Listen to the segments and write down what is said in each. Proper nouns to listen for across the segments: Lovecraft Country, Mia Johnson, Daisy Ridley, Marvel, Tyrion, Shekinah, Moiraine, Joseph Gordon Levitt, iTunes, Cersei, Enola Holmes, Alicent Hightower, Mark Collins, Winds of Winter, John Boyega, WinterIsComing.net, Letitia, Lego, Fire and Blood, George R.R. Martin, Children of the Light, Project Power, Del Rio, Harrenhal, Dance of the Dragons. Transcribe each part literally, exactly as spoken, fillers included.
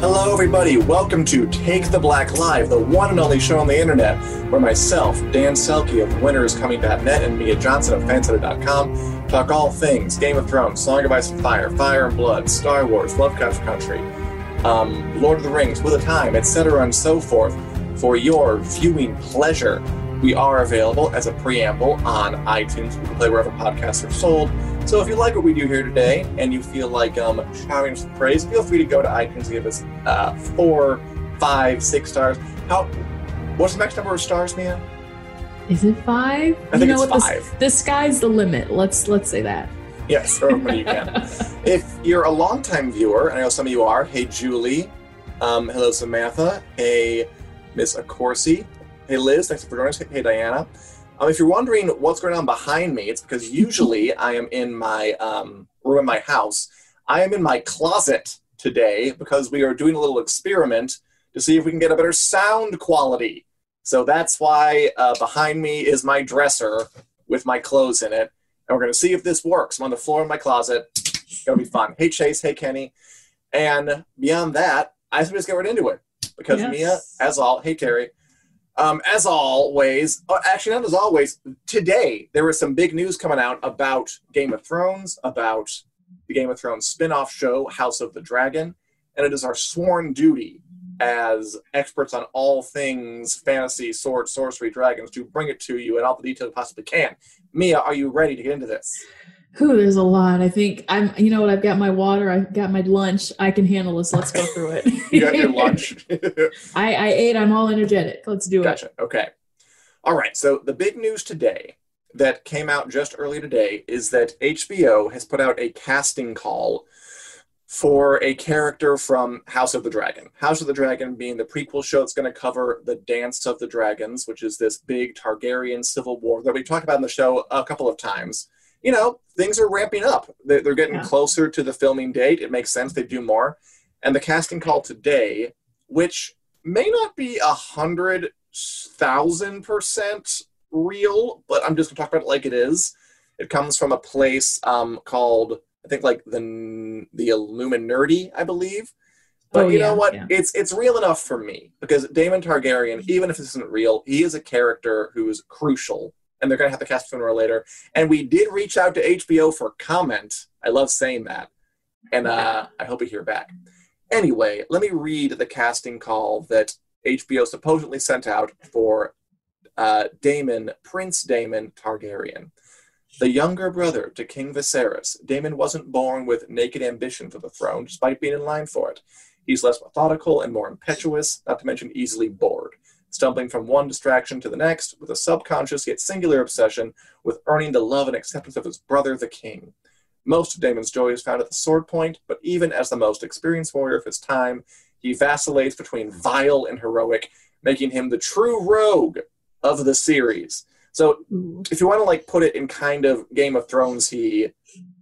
Hello everybody, welcome to Take the Black Live, the one and only show on the internet where myself, Dan Selke of Winter Is Coming dot net and Mia Johnson of Fan Center dot com talk all things Game of Thrones, Song of Ice and Fire, Fire and Blood, Star Wars, Lovecraft Country, um, Lord of the Rings, Wheel of Time, et cetera and so forth for your viewing pleasure. We are available as a preamble on iTunes. You can play wherever podcasts are sold. So if you like what we do here today and you feel like um, shouting some praise, feel free to go to iTunes and give us uh, four, five, six stars. How? What's the max number of stars, Mia? Is it five? I think you know it's what, five. The, the sky's the limit. Let's let's say that. Yes, or when you can. If you're a longtime viewer, and I know some of you are, hey, Julie. Um, hello, Samantha. Hey, Miss Acorsi. Hey, Liz. Thanks for joining us. Hey, Diana. Um, if you're wondering what's going on behind me, it's because usually I am in my um, room in my house. I am in my closet today because we are doing a little experiment to see if we can get a better sound quality. So that's why uh, behind me is my dresser with my clothes in it. And we're going to see if this works. I'm on the floor in my closet. It's going to be fun. Hey, Chase. Hey, Kenny. And beyond that, I think we just get right into it. Because yes. Mia, as all, hey, Terry. Um, as always, actually not as always, today there was some big news coming out about Game of Thrones, about the Game of Thrones spin-off show, House of the Dragon, and it is our sworn duty as experts on all things fantasy, swords, sorcery, dragons to bring it to you in all the detail we possibly can. Mia, are you ready to get into this? Ooh, there's a lot. I think I'm, you know what? I've got my water. I've got my lunch. I can handle this. Let's go through it. You got your lunch. I, I ate. I'm all energetic. Let's do gotcha. it. Gotcha. Okay. All right. So the big news today that came out just early today is that H B O has put out a casting call for a character from House of the Dragon. House of the Dragon being the prequel show that's going to cover the Dance of the Dragons, which is this big Targaryen civil war that we talked about in the show a couple of times. You know, things are ramping up. They're, they're getting yeah. closer to the filming date. It makes sense they do more. And the casting call today, which may not be one hundred thousand percent real, but I'm just going to talk about it like it is. It comes from a place um, called, I think, like the the Illuminati, I believe. But oh, you yeah, know what? Yeah. It's it's real enough for me. Because Daemon Targaryen, even if this isn't real, he is a character who is crucial. And they're going to have the cast sooner or later. And we did reach out to H B O for comment. I love saying that. And uh, I hope we hear back. Anyway, let me read the casting call that H B O supposedly sent out for uh, Daemon, Prince Daemon Targaryen. The younger brother to King Viserys, Daemon wasn't born with naked ambition for the throne, despite being in line for it. He's less methodical and more impetuous, not to mention easily bored. Stumbling from one distraction to the next with a subconscious yet singular obsession with earning the love and acceptance of his brother, the king. Most of Daemon's joy is found at the sword point, but even as the most experienced warrior of his time, he vacillates between vile and heroic, making him the true rogue of the series. So if you want to like put it in kind of Game of Thrones-y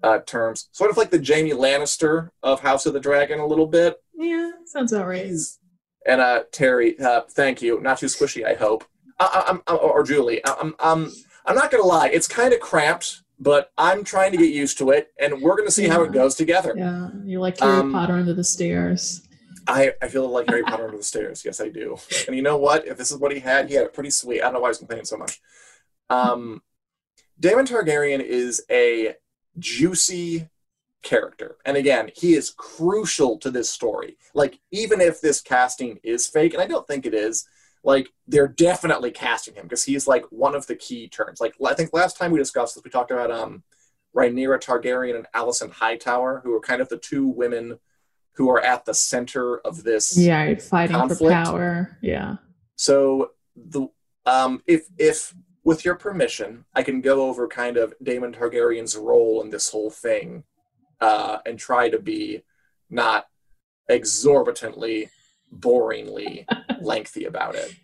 uh, terms, sort of like the Jaime Lannister of House of the Dragon a little bit. Yeah, sounds about right. He's, And uh, Terry, uh, thank you. Not too squishy, I hope. I, I'm, I'm, or Julie, I, I'm, I'm, I'm not gonna lie. It's kind of cramped, but I'm trying to get used to it, and we're gonna see yeah. how it goes together. Yeah, you're like Harry um, Potter under the stairs. I, I feel like Harry Potter under the stairs. Yes, I do. And you know what? If this is what he had, he had it pretty sweet. I don't know why he's complaining so much. Um, Daemon Targaryen is a juicy character, and again, he is crucial to this story. Like, even if this casting is fake, and I don't think it is, like, they're definitely casting him because he's like one of the key terms. Like, I think last time we discussed this, we talked about um Rhaenyra Targaryen and Alicent Hightower, who are kind of the two women who are at the center of this yeah fighting conflict. for power. Yeah. So the um if if with your permission, I can go over kind of Daemon Targaryen's role in this whole thing uh, and try to be not exorbitantly, boringly lengthy about it.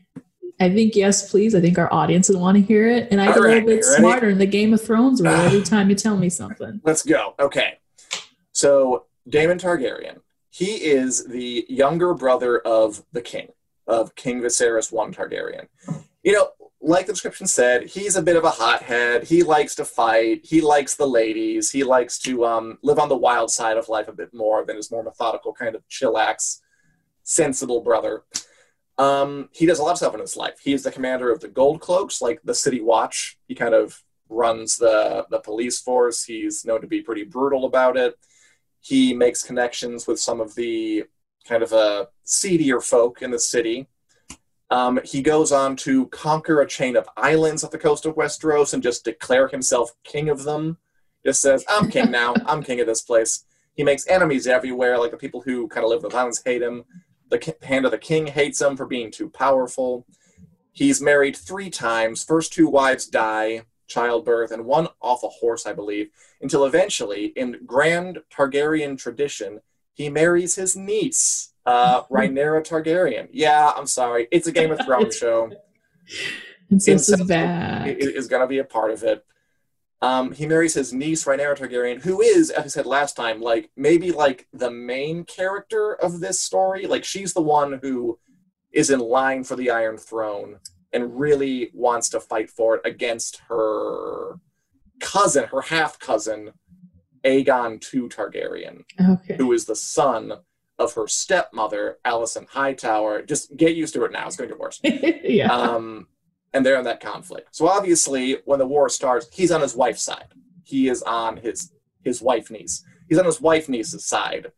I think yes, please. I think our audience would want to hear it. And I get right, a little bit smarter in the Game of Thrones role every time you tell me something. Let's go. Okay. So Daemon Targaryen, he is the younger brother of the king, of King Viserys the First Targaryen. You know, like the description said, he's a bit of a hothead. He likes to fight. He likes the ladies. He likes to um, live on the wild side of life a bit more than his more methodical kind of chillax, sensible brother. Um, he does a lot of stuff in his life. He is the commander of the Gold Cloaks, like the City Watch. He kind of runs the, the police force. He's known to be pretty brutal about it. He makes connections with some of the kind of uh, seedier folk in the city. Um, he goes on to conquer a chain of islands off the coast of Westeros and just declare himself king of them. Just says, I'm king now. I'm king of this place. He makes enemies everywhere. Like the people who kind of live in the islands hate him. The hand of the king hates him for being too powerful. He's married three times. First two wives die, childbirth, and one off a horse, I believe, until eventually, in grand Targaryen tradition, he marries his niece. Uh, Rhaenyra Targaryen. Yeah, I'm sorry. It's a Game of Thrones show. It's so bad. It is going to be a part of it. Um, he marries his niece, Rhaenyra Targaryen, who is, as I said last time, like maybe like the main character of this story. Like she's the one who is in line for the Iron Throne and really wants to fight for it against her cousin, her half-cousin, Aegon the Second Targaryen, okay, who is the son of her stepmother, Alicent Hightower. Just get used to it now. It's going to get worse. Yeah. Um, and they're in that conflict. So obviously, when the war starts, he's on his wife's side. He is on his his wife niece. He's on his wife niece's side,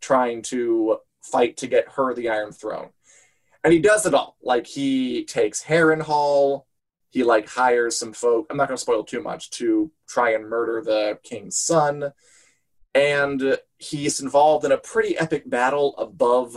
trying to fight to get her the Iron Throne. And he does it all. Like, he takes Harrenhal. He, like, hires some folk. I'm not going to spoil too much, to try and murder the king's son. And he's involved in a pretty epic battle above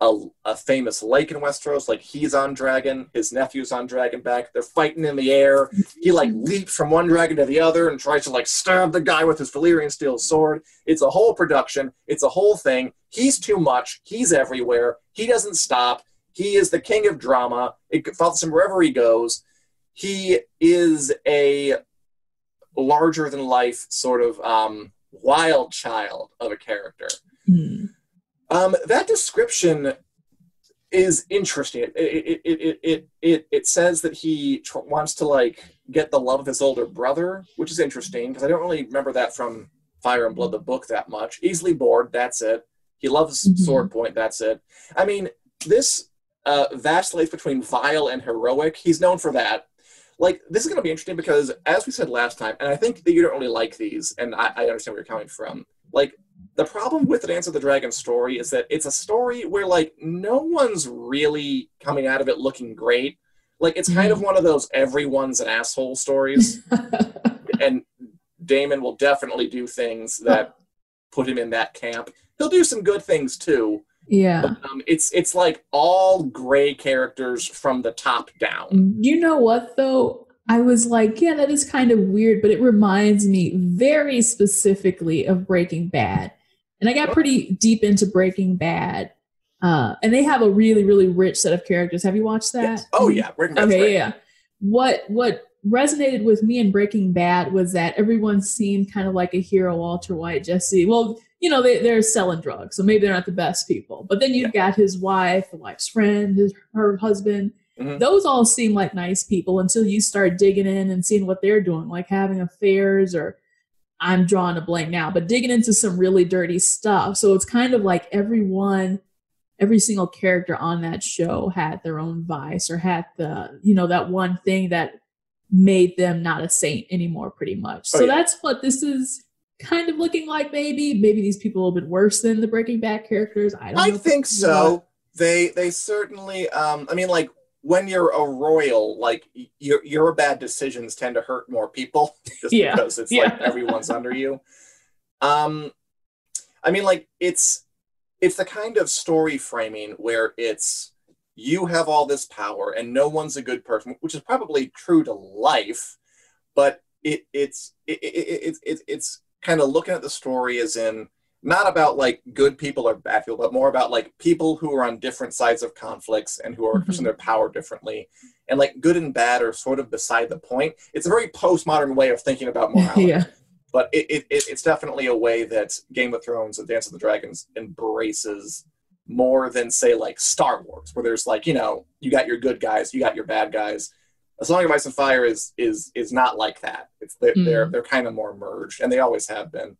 a, a famous lake in Westeros. Like, he's on dragon. His nephew's on dragon back. They're fighting in the air. He, like, leaps from one dragon to the other and tries to, like, stab the guy with his Valyrian steel sword. It's a whole production. It's a whole thing. He's too much. He's everywhere. He doesn't stop. He is the king of drama. It follows him wherever he goes. He is a larger-than-life sort of... Um, wild child of a character. Hmm. Um, that description is interesting. It it it it it it, it says that he tr- wants to like get the love of his older brother, which is interesting because I don't really remember that from Fire and Blood, the book, that much. Easily bored. That's it. He loves mm-hmm. sword point. That's it. I mean, this uh, vacillates between vile and heroic. He's known for that. Like, this is going to be interesting because, as we said last time, and I think that you don't really like these, and I, I understand where you're coming from, like, the problem with the Dance of the Dragon story is that it's a story where, like, no one's really coming out of it looking great. Like, it's kind of one of those everyone's an asshole stories, and Daemon will definitely do things that put him in that camp. He'll do some good things, too. Yeah, but, um, it's it's like all gray characters from the top down. You know what, though? I was like, yeah, that is kind of weird, but it reminds me very specifically of Breaking Bad. And I got pretty deep into Breaking Bad. Uh, and they have a really, really rich set of characters. Have you watched that? Yes. Oh, yeah. Breaking Bad's okay, great. Yeah. What, what resonated with me in Breaking Bad was that everyone seemed kind of like a hero, Walter White, Jesse. Well, you know, they, they're selling drugs, so maybe they're not the best people. But then you've yeah. got his wife, the wife's friend, his, her husband. Mm-hmm. Those all seem like nice people until you start digging in and seeing what they're doing, like having affairs or I'm drawing a blank now, but digging into some really dirty stuff. So it's kind of like everyone, every single character on that show had their own vice or had the, you know, that one thing that made them not a saint anymore, pretty much. So oh, yeah. that's what this is kind of looking like. Maybe maybe these people are a little bit worse than the Breaking Bad characters. I don't I know think so. They they certainly um I mean, like, when you're a royal, like your your bad decisions tend to hurt more people just yeah. because it's yeah. like everyone's under you. Um I mean, like, it's it's the kind of story framing where it's you have all this power and no one's a good person, which is probably true to life, but it, it's it, it, it, it, it's kind of looking at the story as in, not about like good people or bad people, but more about like people who are on different sides of conflicts and who are mm-hmm. using their power differently. And like good and bad are sort of beside the point. It's a very postmodern way of thinking about morality. Yeah. But it, it, it's definitely a way that Game of Thrones and Dance of the Dragons embraces more than, say, like Star Wars, where there's like, you know, you got your good guys, you got your bad guys. A Song of Ice and Fire is is is not like that. It's they're mm. they're, they're kind of more merged, and they always have been.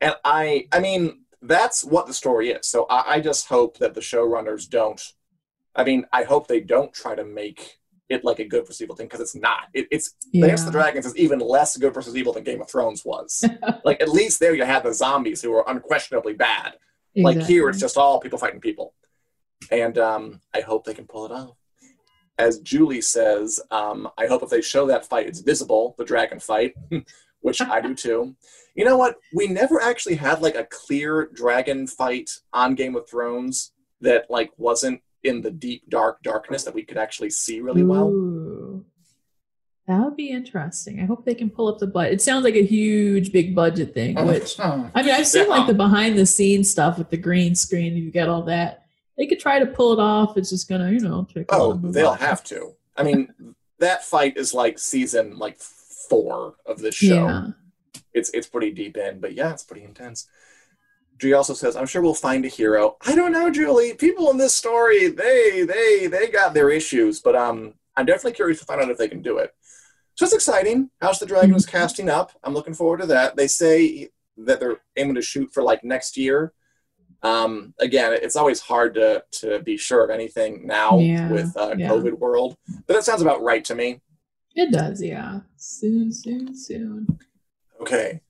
And I, I mean, that's what the story is. So I, I just hope that the showrunners don't. I mean, I hope they don't try to make it like a good versus evil thing, because it's not. It, it's yeah. Dance of the Dragons is even less good versus evil than Game of Thrones was. Like at least there you had the zombies who were unquestionably bad. Exactly. Like here, it's just all people fighting people. And um, I hope they can pull it off. As Julie says, um, I hope if they show that fight, it's visible, the dragon fight, which I do too. You know what? We never actually had like a clear dragon fight on Game of Thrones that like wasn't in the deep, dark darkness that we could actually see really well. Ooh, that would be interesting. I hope they can pull up the budget. It sounds like a huge, big budget thing, which I mean, I've seen like the behind the scenes stuff with the green screen. You get all that. They could try to pull it off. It's just going to, you know, trick. Oh, they'll off. Have to. I mean, that fight is like season like four of this show. Yeah. It's it's pretty deep in, but yeah, it's pretty intense. Julie also says, I'm sure we'll find a hero. I don't know, Julie. People in this story, they they they got their issues, but um, I'm definitely curious to find out if they can do it. So it's exciting. House of the Dragon is casting up. I'm looking forward to that. They say that they're aiming to shoot for like next year. Um, again, it's always hard to to be sure of anything now yeah, with uh, yeah. COVID world, but that sounds about right to me. It does, yeah. Soon, soon, soon. Okay,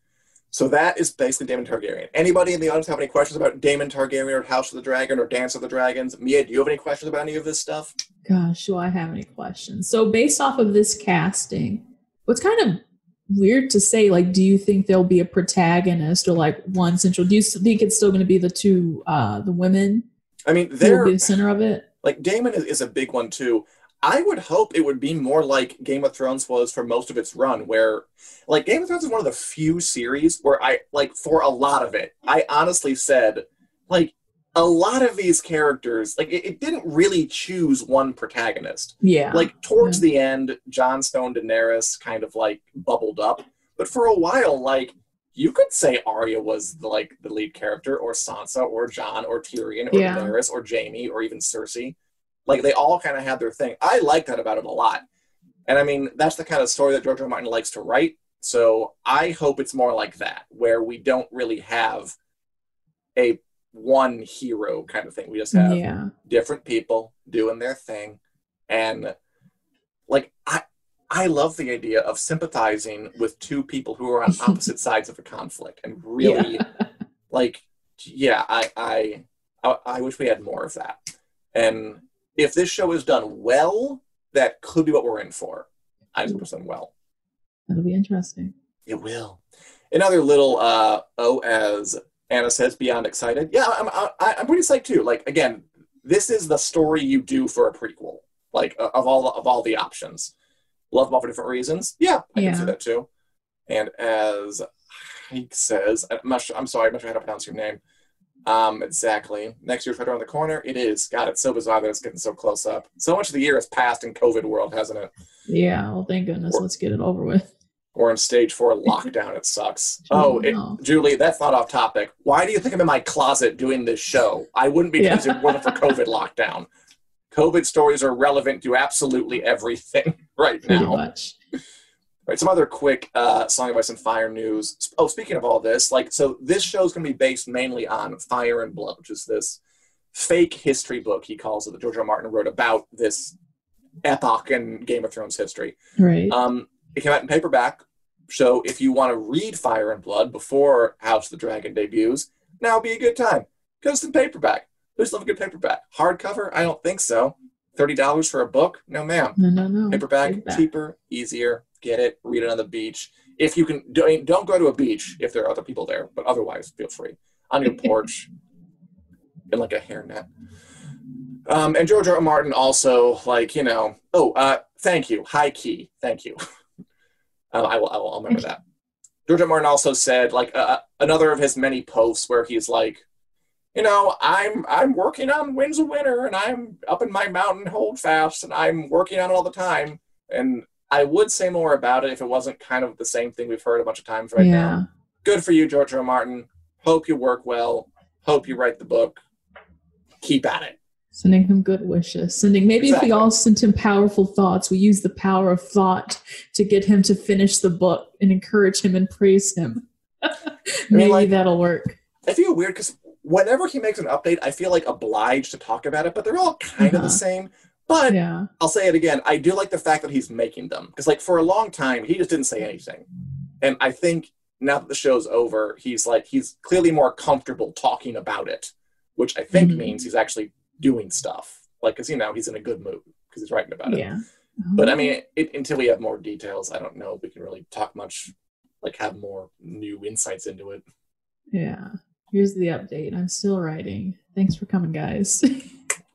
so that is basically Daemon Targaryen. Anybody in the audience have any questions about Daemon Targaryen or House of the Dragon or Dance of the Dragons? Mia, do you have any questions about any of this stuff? Gosh, do I have any questions? So based off of this casting, what's kind of weird to say, like, do you think there'll be a protagonist or like one central? Do you think it's still going to be the two, uh, the women? I mean, they're the center of it. Like Daemon is, is a big one too. I would hope it would be more like Game of Thrones was for most of its run, where like Game of Thrones is one of the few series where I like for a lot of it, I honestly said like a lot of these characters, like it, it didn't really choose one protagonist. Yeah. Like towards yeah. the end, Jon Snow and Daenerys kind of like bubbled up. But for a while, like you could say Arya was the, like the lead character, or Sansa, or Jon, or Tyrion, or yeah. Daenerys, or Jaime, or even Cersei. Like they all kind of had their thing. I like that about it a lot. And I mean, that's the kind of story that George R R. Martin likes to write. So I hope it's more like that, where we don't really have a one hero kind of thing. We just have yeah. different people doing their thing. And like I I love the idea of sympathizing with two people who are on opposite sides of a conflict, and really yeah. like yeah I, I I I wish we had more of that. And if this show is done well, that could be what we're in for. I just done well. That'll be interesting. It will. Another little uh oh as Anna says, beyond excited. Yeah, I'm, I, I'm pretty psyched too. Like, again, this is the story you do for a prequel, like uh, of all the, of all the options. Love them all for different reasons. Yeah, I yeah. can see that too. And as Hike says, I'm, not sure, I'm sorry, I'm not sure how to pronounce your name. Um, exactly. Next year's right around the corner. It is. God, it's so bizarre that it's getting so close up. So much of the year has passed in COVID world, hasn't it? Yeah, well, thank goodness. Or, let's get it over with. We're in stage four lockdown. It sucks. Oh, it, Julie, that's not off topic. Why do you think I'm in my closet doing this show? I wouldn't be yeah. considered one for COVID lockdown. COVID stories are relevant to absolutely everything right now. Pretty much. Right. Some other quick uh, Song of Ice and Fire news. Oh, speaking of all this, like, so this show is going to be based mainly on Fire and Blood, which is this fake history book, he calls it, that George R R. Martin wrote about this epoch in Game of Thrones history. Right. Um, It came out in paperback, so if you want to read Fire and Blood before House of the Dragon debuts, now would be a good time. Because it's in paperback. Who's love a good paperback? Hardcover? I don't think so. thirty dollars for a book? No, ma'am. No, no, no. Paperback, paperback, cheaper, easier. Get it. Read it on the beach. If you can, don't go to a beach if there are other people there, but otherwise, feel free. On your porch, in like a hairnet. Um, and George R R. Martin also, like, you know, oh, uh, thank you, high key, thank you. uh, I will, I will I'll remember that. George R R. Martin also said, like, uh, another of his many posts where he's like, you know, I'm I'm working on Winds of Winter, and I'm up in my mountain holdfast, and I'm working on it all the time. And I would say more about it if it wasn't kind of the same thing we've heard a bunch of times right yeah. now. Good for you, George R. R. Martin. Hope you work well. Hope you write the book. Keep at it. Sending him good wishes. Sending maybe exactly. if we all sent him powerful thoughts, we use the power of thought to get him to finish the book and encourage him and praise him. Maybe I mean, like, that'll work. I feel weird because whenever he makes an update, I feel like obliged to talk about it, but they're all kind uh-huh. of the same. But yeah. I'll say it again. I do like the fact that he's making them because, like, for a long time, he just didn't say anything. And I think now that the show's over, he's like, he's clearly more comfortable talking about it, which I think mm-hmm. means he's actually doing stuff. Like, because, you know, he's in a good mood because he's writing about it. Yeah. Uh-huh. But I mean, it, until we have more details, I don't know if we can really talk much, like, have more new insights into it. Yeah. Here's the update. I'm still writing. Thanks for coming, guys.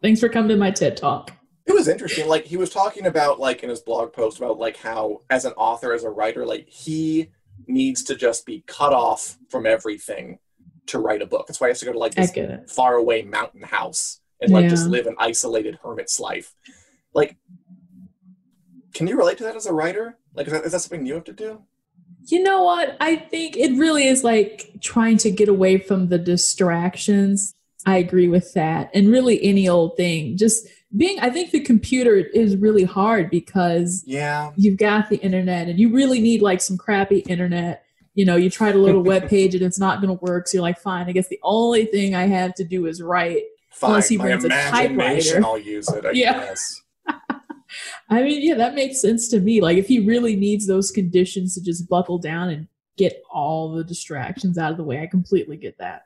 Thanks for coming to my TED Talk. It was interesting. Like, he was talking about, like, in his blog post about, like, how as an author, as a writer, like, he needs to just be cut off from everything to write a book. That's why he has to go to, like, this faraway mountain house and, like, yeah. just live an isolated hermit's life. Like, can you relate to that as a writer? Like, is that, is that something you have to do? You know what? I think it really is like trying to get away from the distractions. I agree with that. And really any old thing. Just being, I think the computer is really hard because yeah. you've got the internet and you really need like some crappy internet. You know, you try to load a web page and it's not going to work. So you're like, fine, I guess the only thing I have to do is write. Fine, unless he brings a typewriter. I'll use it, I yeah. guess. I mean, yeah, that makes sense to me. Like, if he really needs those conditions to just buckle down and get all the distractions out of the way, I completely get that.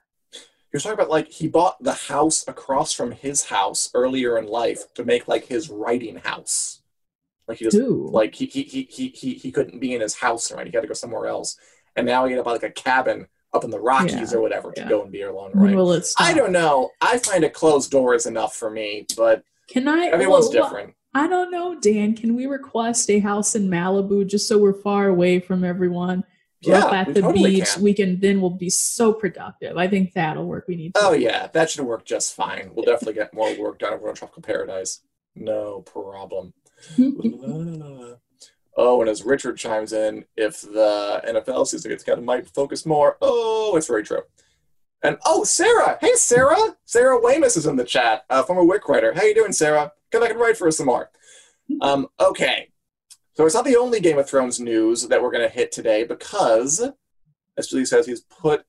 You're talking about, like, he bought the house across from his house earlier in life to make, like, his writing house. Like, he just, Ooh. like, he he, he he he he couldn't be in his house, right? He had to go somewhere else. And now he had to buy, like, a cabin up in the Rockies yeah, or whatever yeah. to go and be alone, right? Well, it's I don't know. I find a closed door is enough for me, but Can I, everyone's well, different. Well, I don't know, Dan. Can we request a house in Malibu just so we're far away from everyone? We're yeah, up at we the totally beach. Can. We can then we'll be so productive. I think that'll work. We need. To oh yeah, that should work just fine. We'll definitely get more work done. We're in tropical paradise. No problem. Oh, and as Richard chimes in, if the N F L season gets cut, it might focus more. Oh, it's very true. And oh, Sarah. Hey, Sarah. Sarah Weymouth is in the chat. Uh, former Wick writer. How you doing, Sarah? Come back and write for us some more. Um, okay. So it's not the only Game of Thrones news that we're going to hit today because, as Julie says, he's put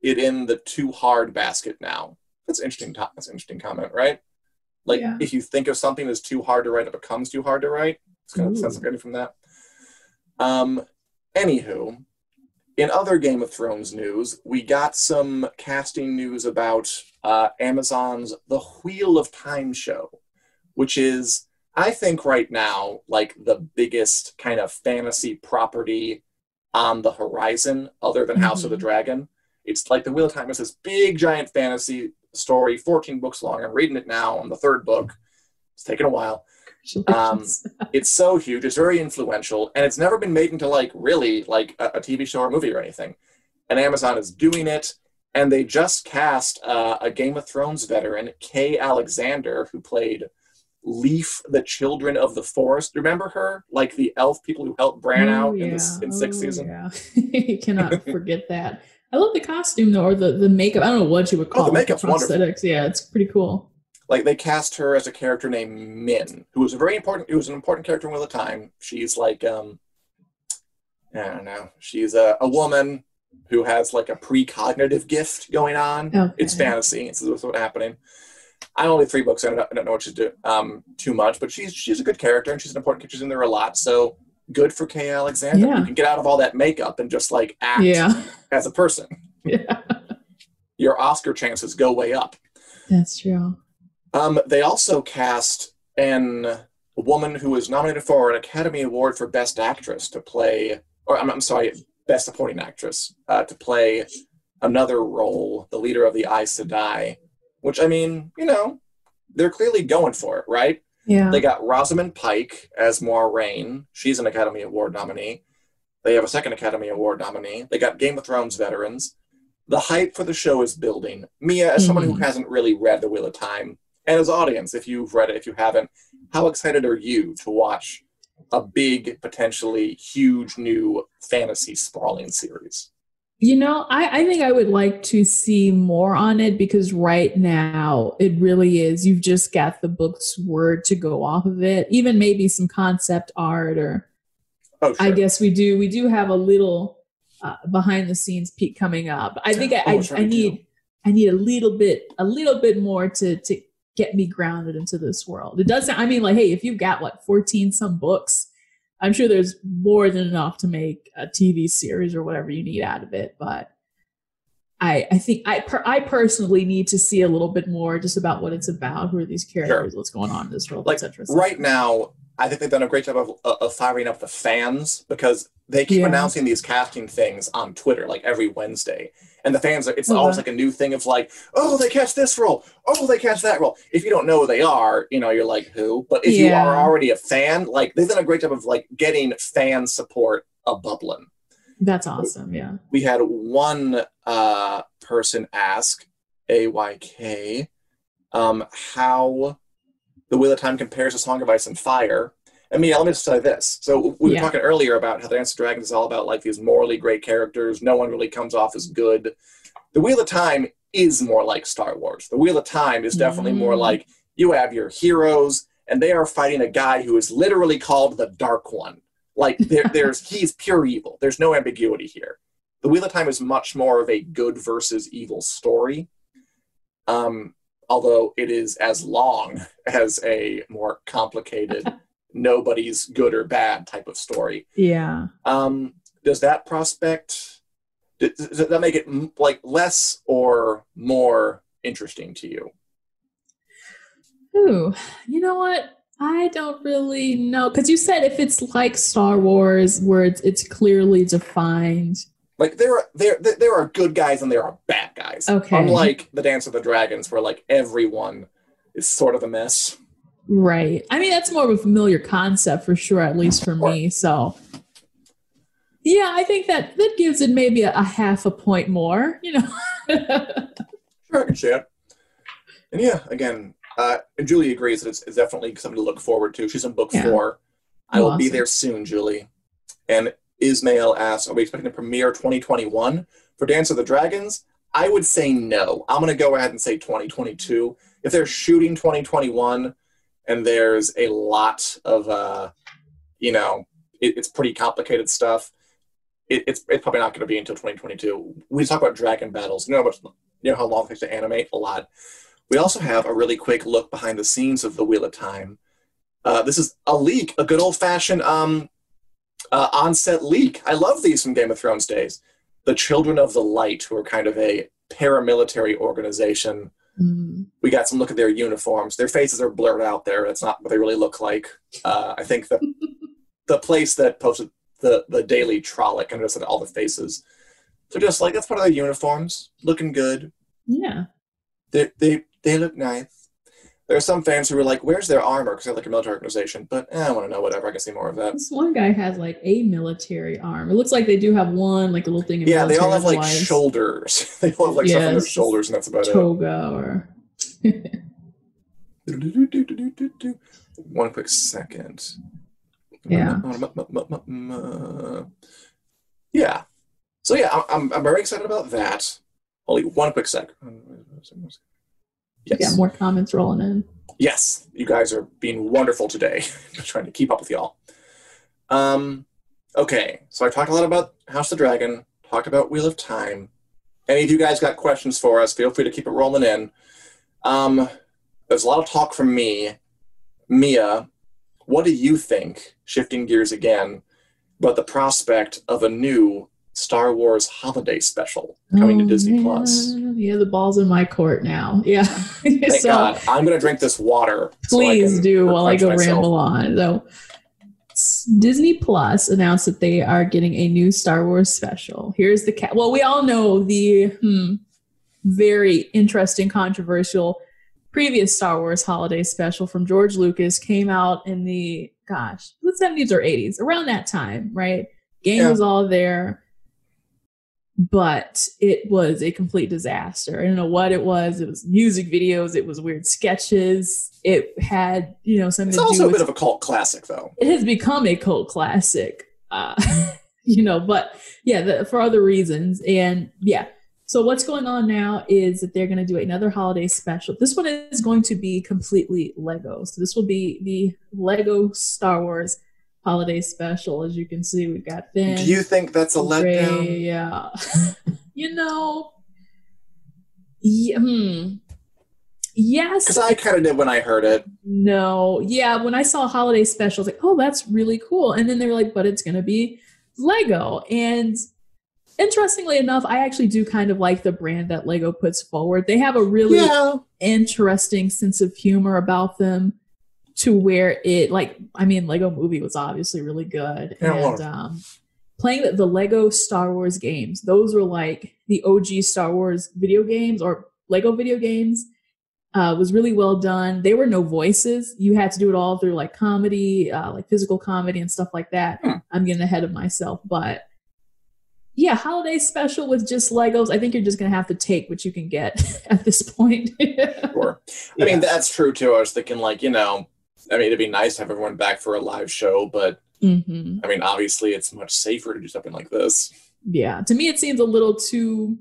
it in the too hard basket now. That's interesting. To- that's an interesting comment, right? Like, yeah. if you think of something that's too hard to write, it becomes too hard to write. It's kind of sounds like from that. Um, anywho, in other Game of Thrones news, we got some casting news about uh, Amazon's The Wheel of Time show, which is, I think right now, like the biggest kind of fantasy property on the horizon other than House mm-hmm. of the Dragon. It's like The Wheel of Time is this big, giant fantasy story, fourteen books long. I'm reading it now on the third book. It's taken a while. Um, it's so huge. It's very influential. And it's never been made into like really like a, a T V show or movie or anything. And Amazon is doing it. And they just cast uh, a Game of Thrones veteran, Kae Alexander, who played Leaf, the Children of the Forest. Remember her? Like the elf people who helped Bran oh, out yeah. in, this, in sixth oh, season. Yeah. You cannot forget that. I love the costume though, or the, the makeup. I don't know what you would call oh, the makeup's it. Wonderful. Yeah, it's pretty cool. Like they cast her as a character named Min, who was a very important, who was an important character in Wheel of Time. She's like, um, I don't know. She's a, a woman who has like a precognitive gift going on. Okay. It's fantasy. It's what's happening. I'm only three books. I don't, I don't know what she's doing um, too much, but she's she's a good character and she's an important character. She's in there a lot, so good for Kae Alexander. Yeah. You can get out of all that makeup and just like act yeah. as a person. Yeah. Your Oscar chances go way up. That's true. Um, they also cast an a woman who was nominated for an Academy Award for Best Actress to play, or I'm, I'm sorry, Best Supporting Actress uh, to play another role, the leader of the Aes Sedai. Which, I mean, you know, they're clearly going for it, right? Yeah. They got Rosamund Pike as Moiraine. She's an Academy Award nominee. They have a second Academy Award nominee. They got Game of Thrones veterans. The hype for the show is building. Mia, as mm-hmm. someone who hasn't really read The Wheel of Time, and as audience, if you've read it, if you haven't, how excited are you to watch a big, potentially huge, new fantasy sprawling series? You know, I, I think I would like to see more on it, because right now it really is, you've just got the book's word to go off of it, even maybe some concept art or oh, sure. I guess we do. We do have a little uh, behind the scenes peek coming up. I think I, oh, I, sure I need do. I need a little bit a little bit more to to get me grounded into this world. It doesn't, I mean, like, hey, if you've got what, fourteen some books, I'm sure there's more than enough to make a T V series or whatever you need out of it. But I, I think I, per, I personally need to see a little bit more just about what it's about. Who are these characters? Sure. What's going on in this world? Like, et cetera, et cetera. Right now, I think they've done a great job of, of firing up the fans, because they keep yeah. announcing these casting things on Twitter, like every Wednesday. And the fans, are, it's uh-huh. always like a new thing of like, oh, they cast this role. Oh, they cast that role. If you don't know who they are, you know, you're like, who? But if yeah. you are already a fan, like, they've done a great job of like getting fan support a bubbling. That's awesome. Yeah. We had one uh, person ask, A Y K, um, how The Wheel of Time compares to Song of Ice and Fire. I mean, let me just say this. So we were yeah. talking earlier about how the Dance of the Dragons is all about like these morally great characters. No one really comes off as good. The Wheel of Time is more like Star Wars. The Wheel of Time is definitely mm. more like you have your heroes, and they are fighting a guy who is literally called the Dark One. Like there, there's he's pure evil. There's no ambiguity here. The Wheel of Time is much more of a good versus evil story. Um, although it is as long as a more complicated nobody's good or bad type of story. Yeah. Um, does that prospect, does, does that make it like less or more interesting to you? Ooh, you know what? I don't really know. Because you said if it's like Star Wars where it's, it's clearly defined. Like there are, there, there are good guys and there are bad guys. Okay. Unlike the Dance of the Dragons where like everyone is sort of a mess. Right. I mean, that's more of a familiar concept for sure, at least for me. So, yeah, I think that, that gives it maybe a, a half a point more, you know. Sure, I can see it. And yeah, again, uh, Julie agrees that it's, it's definitely something to look forward to. She's in book yeah. four. I will awesome. be there soon, Julie. And Ismail asks, are we expecting a premiere twenty twenty-one for Dance of the Dragons? I would say no. I'm going to go ahead and say twenty twenty-two. If they're shooting twenty twenty-one... and there's a lot of, uh, you know, it, it's pretty complicated stuff. It, it's it's probably not going to be until twenty twenty-two. We talk about dragon battles. You know how much, you know how long it takes to animate? A lot. We also have a really quick look behind the scenes of The Wheel of Time. Uh, this is a leak, a good old-fashioned um, uh, on-set leak. I love these from Game of Thrones days. The Children of the Light, who are kind of a paramilitary organization. Mm. We got some look at their uniforms. Their faces are blurred out there. That's not what they really look like. Uh, I think the the place that posted the, the daily Trolloc and just all the faces. So just like that's part of their uniforms, looking good. Yeah, they they they look nice. There are some fans who were like, "Where's their armor?" Because they're like a military organization. But eh, I want to know whatever. I can see more of that. This one guy has like a military arm. It looks like they do have one like a little thing. Yeah, they all have like wise. shoulders. They all have like yes. stuff on their shoulders, and that's about Toga it. Toga or. One quick second. Yeah. Yeah. So yeah, I'm I'm very excited about that. Only one quick second. Yes. Yeah, more comments rolling in. Yes, you guys are being wonderful today. I'm trying to keep up with y'all. Um, okay, so I talked a lot about House of the Dragon, talked about Wheel of Time. Any of you guys got questions for us, feel free to keep it rolling in. Um, there's a lot of talk from me. Mia, what do you think, shifting gears again, about the prospect of a new Star Wars holiday special coming oh, to Disney Plus? Yeah, the ball's in my court now. Yeah. Thank so, God. I'm going to drink this water. Please so do while I go myself. ramble on. So Disney Plus announced that they are getting a new Star Wars special. Here's the cat. Well, we all know the hmm, very interesting, controversial previous Star Wars holiday special from George Lucas came out in the, gosh, the seventies or eighties, around that time, right? Game yeah. was all there, but it was a complete disaster. I don't know what it was. It was music videos. It was weird sketches. It had, you know, something. It's to also do a with, bit of a cult classic, though. It has become a cult classic, uh, you know, but yeah, the, for other reasons. And yeah. So what's going on now is that they're going to do another holiday special. This one is going to be completely Lego. So this will be the Lego Star Wars holiday special. As you can see, we've got Finn. Do you think that's a letdown? Yeah. You know, yeah, hmm. Yes. Because I kind of did when I heard it. No. Yeah, when I saw holiday specials, like, oh, that's really cool. And then they were like, but it's going to be Lego. And interestingly enough, I actually do kind of like the brand that Lego puts forward. They have a really yeah. interesting sense of humor about them, to where it, like, I mean, Lego Movie was obviously really good. Yeah, and um, playing the, the Lego Star Wars games, those were like the O G Star Wars video games or Lego video games, uh, was really well done. They were no voices. You had to do it all through like comedy, uh, like physical comedy and stuff like that. Hmm. I'm getting ahead of myself, but yeah, holiday special with just Legos. I think you're just going to have to take what you can get at this point. Sure. I mean, yeah. that's true, too. I was thinking, like, you know, I mean, it'd be nice to have everyone back for a live show, but, mm-hmm. I mean, obviously it's much safer to do something like this. Yeah. To me, it seems a little too,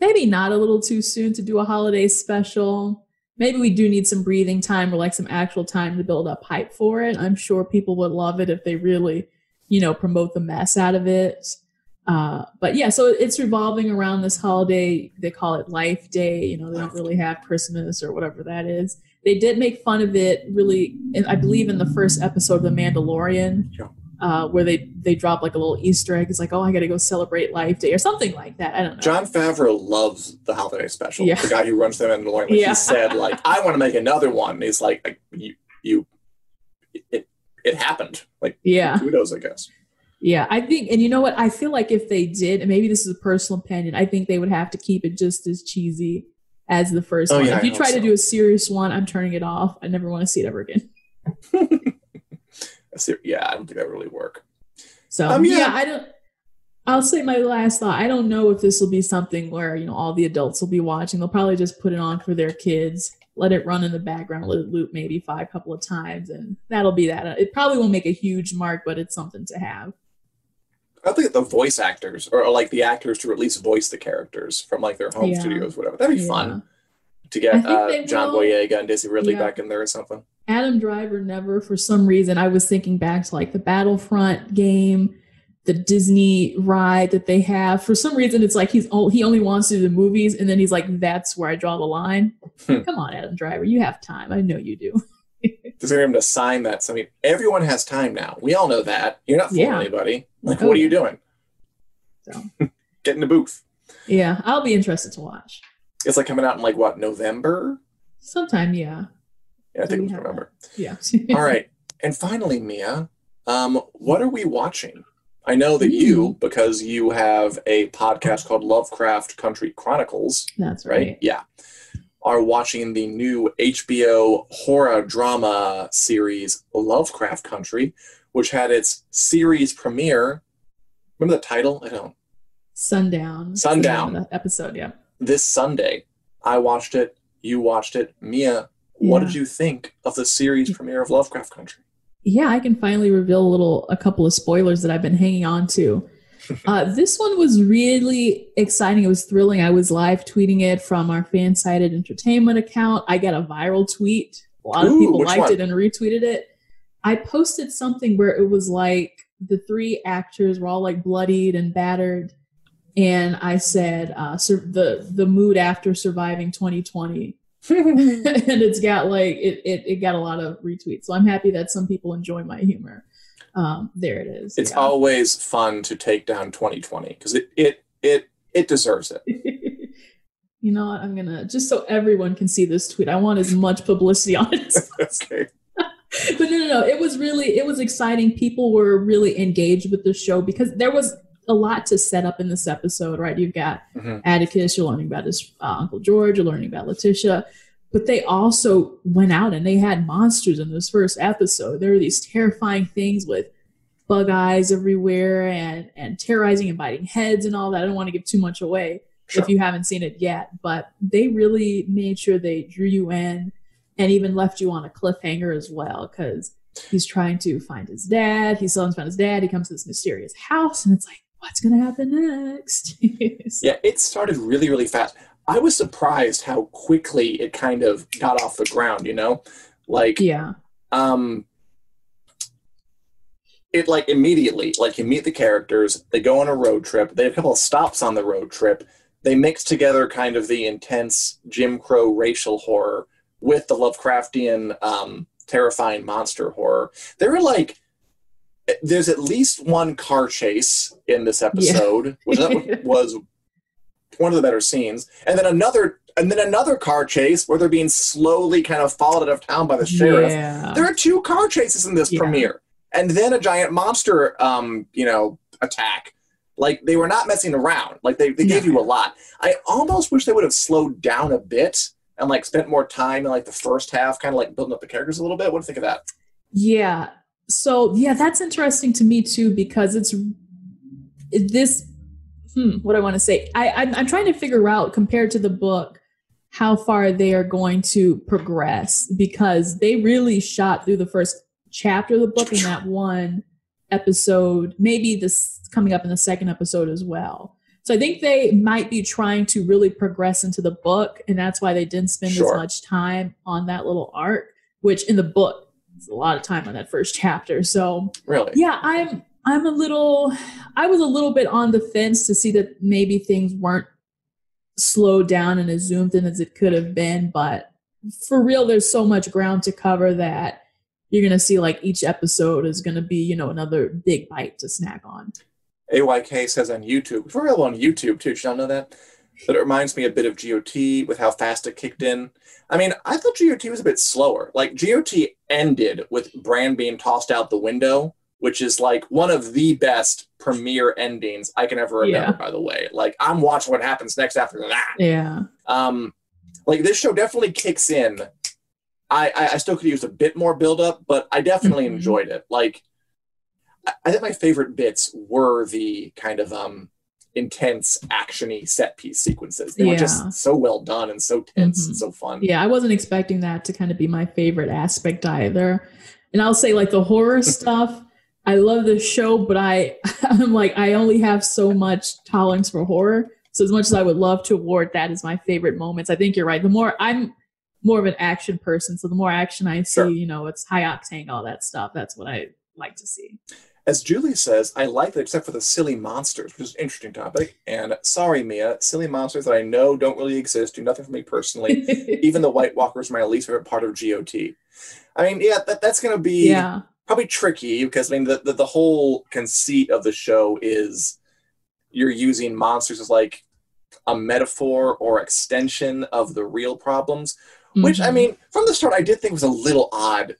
maybe not a little too soon to do a holiday special. Maybe we do need some breathing time or, like, some actual time to build up hype for it. I'm sure people would love it if they really, you know, promote the mess out of it. Uh, but yeah, so it's revolving around this holiday. They call it Life Day. You know, they don't really have Christmas or whatever that is. They did make fun of it, really, I believe, in the first episode of The Mandalorian, uh, where they, they drop like a little Easter egg. It's like, oh, I got to go celebrate Life Day or something like that. I don't know. Jon Favreau loves the holiday special. Yeah. The guy who runs The Mandalorian, like, yeah. he said, like, I want to make another one. And he's like, like, you, you, it, it happened. Like, yeah. kudos, I guess. Yeah, I think, and you know what? I feel like if they did, and maybe this is a personal opinion, I think they would have to keep it just as cheesy as the first oh, one. Yeah, if you try so. to do a serious one, I'm turning it off. I never want to see it ever again. Yeah, I don't think that would really work. So, um, yeah. yeah, I don't, I'll say my last thought. I don't know if this will be something where, you know, all the adults will be watching. They'll probably just put it on for their kids, let it run in the background, let it loop maybe five couple of times, and that'll be that. It probably won't make a huge mark, but it's something to have. I think the voice actors, or like the actors to at least voice the characters from like their home yeah. studios, whatever. That'd be yeah. fun to get uh, John will. Boyega and Daisy Ridley yeah. back in there or something. Adam Driver never, for some reason, I was thinking back to like the Battlefront game, the Disney ride that they have. For some reason, it's like he's oh, he only wants to do the movies, and then he's like, that's where I draw the line. Hmm. Come on, Adam Driver, you have time. I know you do. Because they're able to sign that. So, I mean, everyone has time now. We all know that. You're not fooling yeah. anybody. Like, oh, what are you doing? So. Get in the booth. Yeah, I'll be interested to watch. It's like coming out in like, what, November? Sometime, yeah. Yeah, I think it's November. Yeah. All right. And finally, Mia, um, what are we watching? I know that mm. you, because you have a podcast called Lovecraft Country Chronicles. That's right. right? Yeah. Are watching the new H B O horror drama series Lovecraft Country, which had its series premiere. Remember the title? I don't. Sundown. Sundown. Yeah, episode, yeah. This Sunday. I watched it. You watched it. Mia, what yeah. did you think of the series premiere of Lovecraft Country? Yeah, I can finally reveal a little, a couple of spoilers that I've been hanging on to. Uh, this one was really exciting. It was thrilling. I was live tweeting it from our fan-sided entertainment account. I got a viral tweet. A lot Ooh, of people liked one? it and retweeted it. I posted something where it was like the three actors were all like bloodied and battered. And I said, uh, sur- the, the mood after surviving twenty twenty. And it's got like, it, it, it got a lot of retweets. So I'm happy that some people enjoy my humor. Um, there it is. It's yeah. always fun to take down twenty twenty because it, it it it deserves it. You know what? I'm gonna, just so everyone can see this tweet, I want as much publicity on it. Okay. But no, no, no. It was really it was exciting. People were really engaged with the show because there was a lot to set up in this episode, right? You've got mm-hmm. Atticus. You're learning about his uh, Uncle George. You're learning about Letitia. But they also went out and they had monsters in this first episode. There were these terrifying things with bug eyes everywhere and, and terrorizing and biting heads and all that. I don't want to give too much away sure. if you haven't seen it yet, but they really made sure they drew you in and even left you on a cliffhanger as well, because he's trying to find his dad. He still hasn't found his dad. He comes to this mysterious house and it's like, what's going to happen next? Yeah, it started really, really fast. I was surprised how quickly it kind of got off the ground, you know? Like, yeah. um, it like immediately, like you meet the characters, they go on a road trip, they have a couple of stops on the road trip, they mix together kind of the intense Jim Crow racial horror with the Lovecraftian um, terrifying monster horror. They were like, there's at least one car chase in this episode, yeah. which that was one of the better scenes, and then another, and then another car chase where they're being slowly kind of followed out of town by the sheriff. Yeah. There are two car chases in this yeah. premiere, and then a giant monster, um, you know, attack. Like they were not messing around. Like they, they yeah. gave you a lot. I almost wish they would have slowed down a bit and like spent more time in like the first half, kind of like building up the characters a little bit. What do you think of that? Yeah. So yeah, that's interesting to me too, because it's this. Hmm, what I want to say, I, I'm, I'm trying to figure out compared to the book how far they are going to progress, because they really shot through the first chapter of the book in that one episode, maybe this coming up in the second episode as well. So I think they might be trying to really progress into the book, and that's why they didn't spend sure. as much time on that little arc, which in the book is a lot of time on that first chapter. So really, yeah, I'm. I'm a little, I was a little bit on the fence to see that maybe things weren't slowed down and as zoomed in as it could have been. But for real, there's so much ground to cover that you're going to see like each episode is going to be, you know, another big bite to snack on. A Y K says on YouTube, for real on YouTube too, did y'all know that? But it reminds me a bit of G O T with how fast it kicked in. I mean, I thought G O T was a bit slower. Like G O T ended with Bran being tossed out the window, which is like one of the best premiere endings I can ever remember, yeah. by the way. Like, I'm watching what happens next after that. Yeah. Um, like, this show definitely kicks in. I, I, I still could use a bit more buildup, but I definitely mm-hmm. enjoyed it. Like, I, I think my favorite bits were the kind of um, intense, action-y set piece sequences. They yeah. were just so well done and so tense mm-hmm. and so fun. Yeah, I wasn't expecting that to kind of be my favorite aspect either. And I'll say, like, the horror stuff... I love this show, but I, I'm like, I only have so much tolerance for horror. So as much as I would love to award that as my favorite moments, I think you're right. The more I'm more of an action person, so the more action I see, sure. you know, it's high octane, all that stuff. That's what I like to see. As Julie says, I like it except for the silly monsters, which is an interesting topic. And sorry, Mia, silly monsters that I know don't really exist, do nothing for me personally. Even the White Walkers are my least favorite part of G O T. I mean, yeah, that, that's going to be... yeah. probably tricky, because I mean the, the the whole conceit of the show is you're using monsters as like a metaphor or extension of the real problems, mm-hmm. which I mean from the start I did think was a little odd.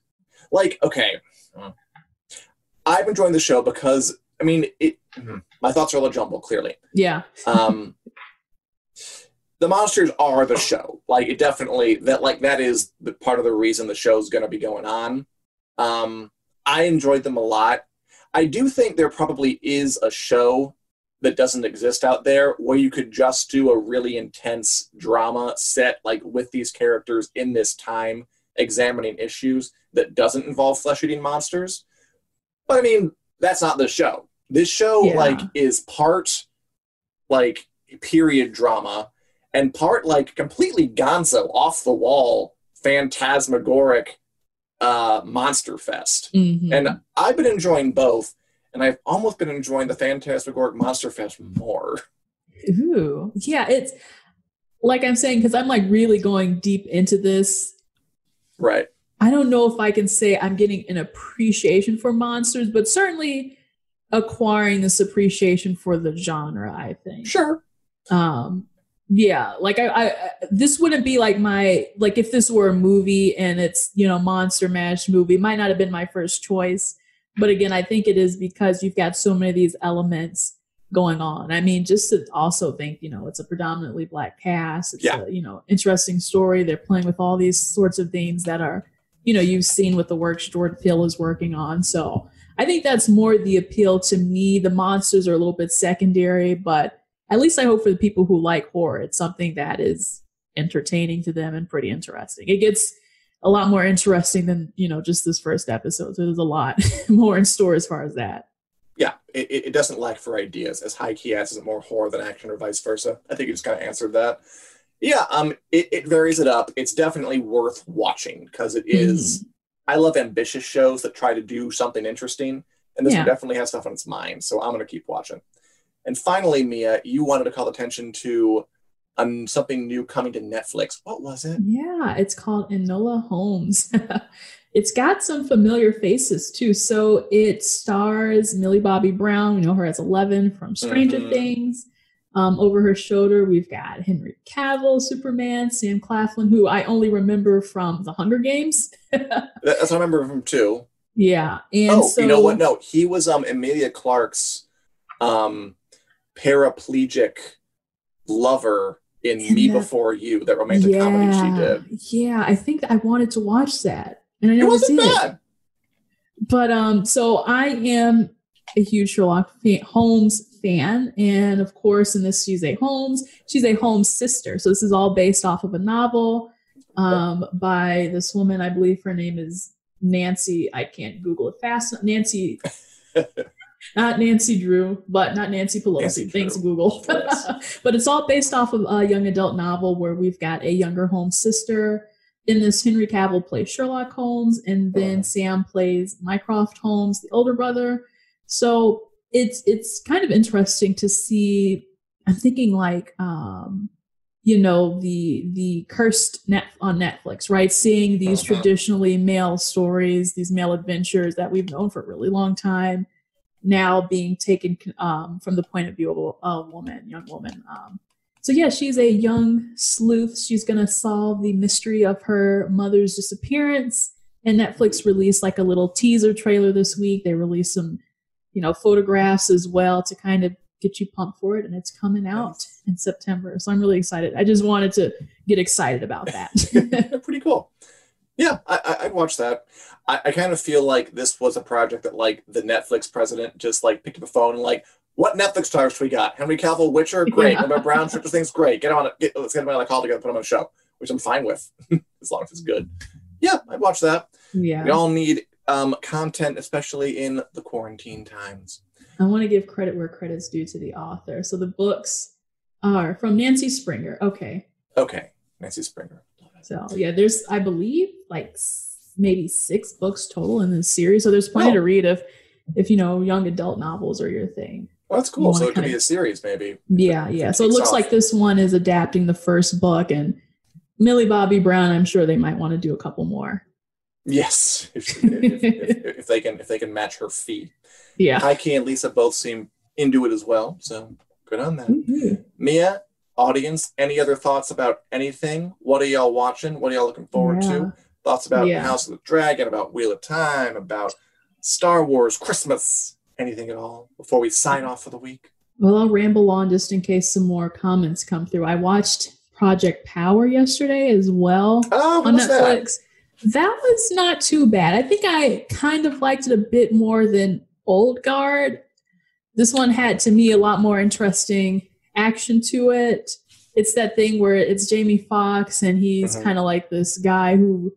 Like, okay, I've enjoyed the show because I mean it. Mm-hmm. My thoughts are a little jumbled, clearly. Yeah. um, the monsters are the show. Like it definitely that like that is the part of the reason the show's going to be going on. Um. I enjoyed them a lot. I do think there probably is a show that doesn't exist out there where you could just do a really intense drama set, like with these characters in this time, examining issues that doesn't involve flesh-eating monsters. But I mean, that's not the show. This show yeah. like is part like period drama and part like completely gonzo, off the wall, phantasmagoric Uh, monster fest, mm-hmm. and I've been enjoying both, and I've almost been enjoying the Phantasmagoric Monster Fest more. Ooh, yeah, it's like I'm saying, because I'm like really going deep into this. Right. I don't know if I can say I'm getting an appreciation for monsters, but certainly acquiring this appreciation for the genre. I think. Sure. Um. Yeah, like I, I, this wouldn't be like my, like if this were a movie and it's, you know, Monster Mash movie, might not have been my first choice. But again, I think it is because you've got so many of these elements going on. I mean, just to also think, you know, it's a predominantly black cast. It's yeah. a, you know, interesting story. They're playing with all these sorts of themes that are, you know, you've seen what the works Jordan Peele is working on. So I think that's more the appeal to me. The monsters are a little bit secondary, but at least I hope for the people who like horror, it's something that is entertaining to them and pretty interesting. It gets a lot more interesting than, you know, just this first episode. So there's a lot more in store as far as that. Yeah, it, it doesn't lack for ideas. As high key as is more horror than action or vice versa. I think you just kind of answered that. Yeah, um, it, it varies it up. It's definitely worth watching because it is, mm. I love ambitious shows that try to do something interesting. And this yeah. one definitely has stuff on its mind. So I'm going to keep watching. And finally, Mia, you wanted to call attention to um, something new coming to Netflix. What was it? Yeah, it's called Enola Holmes. It's got some familiar faces too. So it stars Millie Bobby Brown. We know her as Eleven from Stranger mm-hmm. Things. Um, over her shoulder, we've got Henry Cavill, Superman, Sam Claflin, who I only remember from The Hunger Games. That's what I remember from too. Yeah. And oh, so, you know what? No, he was um, Emilia Clarke's um, paraplegic lover in yeah. Me Before You, that romantic yeah. comedy she did. Yeah, I think I wanted to watch that. And I never it wasn't did. Bad. But um, so I am a huge Sherlock Holmes fan. And of course, in this, she's a Holmes. She's a Holmes sister. So this is all based off of a novel um, by this woman. I believe her name is Nancy. I can't Google it fast. Nancy, not Nancy Drew, but not Nancy Pelosi. Nancy Thanks, Drew. Google. But it's all based off of a young adult novel where we've got a younger Holmes sister. In this, Henry Cavill plays Sherlock Holmes, and then Sam plays Mycroft Holmes, the older brother. So it's it's kind of interesting to see. I'm thinking like, um, you know, the the Cursed net on Netflix, right? Seeing these traditionally male stories, these male adventures that we've known for a really long time, now being taken um, from the point of view of a woman, young woman. Um, So yeah, she's a young sleuth. She's going to solve the mystery of her mother's disappearance. And Netflix released like a little teaser trailer this week. They released some, you know, photographs as well to kind of get you pumped for it. And it's coming out nice. in September. So I'm really excited. I just wanted to get excited about that. Pretty cool. Yeah, I, I'd watch that. I, I kind of feel like this was a project that like the Netflix president just like picked up a phone and like, what Netflix stars we got? Henry Cavill, Witcher, great. Yeah. Remember Brown, Stranger Things, great. Get on it. Get, let's get him on a call together, put him on a show, which I'm fine with, as long as it's good. Yeah, I'd watch that. Yeah, we all need um, content, especially in the quarantine times. I want to give credit where credit's due to the author. So the books are from Nancy Springer. Okay. Okay, Nancy Springer. So yeah, there's I believe like maybe six books total in this series. So there's plenty oh. to read if if you know young adult novels are your thing. Well, that's cool. So it could be a series, maybe. Yeah, yeah. So it looks like this one is adapting the first book, and Millie Bobby Brown. I'm sure they might want to do a couple more. Yes, if, if, if, if they can, if they can match her feet. Yeah, Kae and Lisa both seem into it as well. So good on that. Mm-hmm. Mia, audience, any other thoughts about anything? What are y'all watching? What are y'all looking forward yeah. to? Thoughts about yeah. House of the Dragon, about Wheel of Time, about Star Wars, Christmas. Anything at all before we sign off for the week? Well, I'll ramble on just in case some more comments come through. I watched Project Power yesterday as well oh, on Netflix. That? that was not too bad. I think I kind of liked it a bit more than Old Guard. This one had, to me, a lot more interesting action to it. It's that thing where it's Jamie Foxx, and he's mm-hmm. kind of like this guy who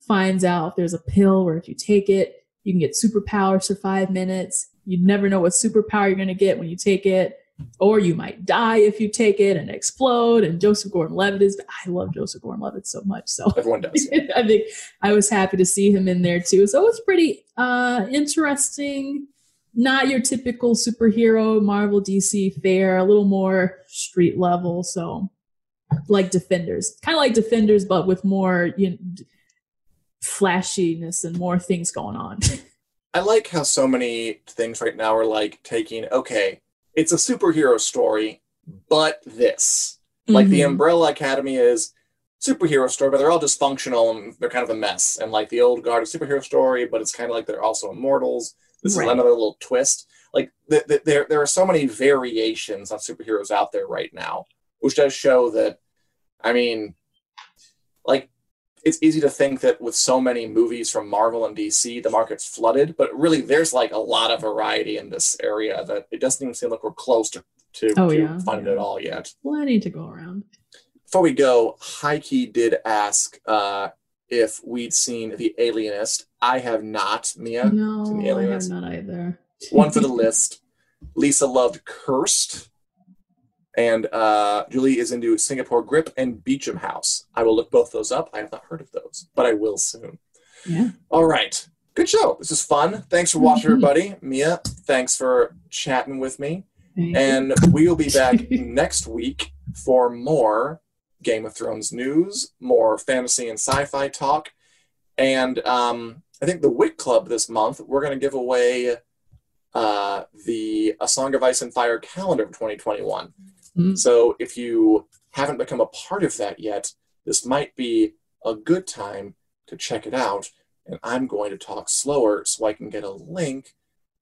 finds out there's a pill where if you take it, you can get superpowers for five minutes. You never know what superpower you're going to get when you take it, or you might die if you take it and explode. And Joseph Gordon Levitt is, I love Joseph Gordon Levitt so much. So everyone does. I think I was happy to see him in there too. So it was pretty uh, interesting. Not your typical superhero, Marvel, D C fare, a little more street level. So like Defenders, kind of like Defenders, but with more, you know, flashiness and more things going on. I like how so many things right now are like taking, okay, it's a superhero story, but this. Mm-hmm. Like the Umbrella Academy is superhero story, but they're all dysfunctional and they're kind of a mess. And like the Old Guard is superhero story, but it's kind of like they're also immortals. This right. is another little twist. Like th- th- there, there are so many variations on superheroes out there right now, which does show that, I mean, like, it's easy to think that with so many movies from Marvel and D C, the market's flooded, but really there's like a lot of variety in this area that it doesn't even seem like we're close to, to, oh, to yeah. fund yeah. it all yet. Plenty to go around. Before we go, Heike did ask uh, if we'd seen The Alienist. I have not, Mia. No, seen The Alienist. I have not either. One for the list. Lisa loved Cursed. And uh, Julie is into Singapore Grip and Beecham House. I will look both those up. I have not heard of those, but I will soon. Yeah. All right. Good show. This is fun. Thanks for watching, everybody. Mia, thanks for chatting with me. Thank and you. We will be back next week for more Game of Thrones news, more fantasy and sci-fi talk. And um, I think the Wick Club this month, we're going to give away uh, the A Song of Ice and Fire calendar of twenty twenty-one. So if you haven't become a part of that yet, this might be a good time to check it out. And I'm going to talk slower so I can get a link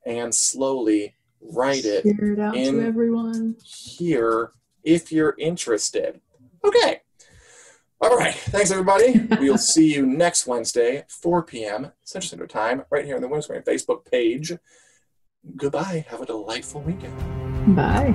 and slowly write it, it out in to everyone here if you're interested. Okay. All right. Thanks, everybody. We'll see you next Wednesday, four p.m. Central Standard Time, right here on the WinterIsComing Facebook page. Goodbye. Have a delightful weekend. Bye.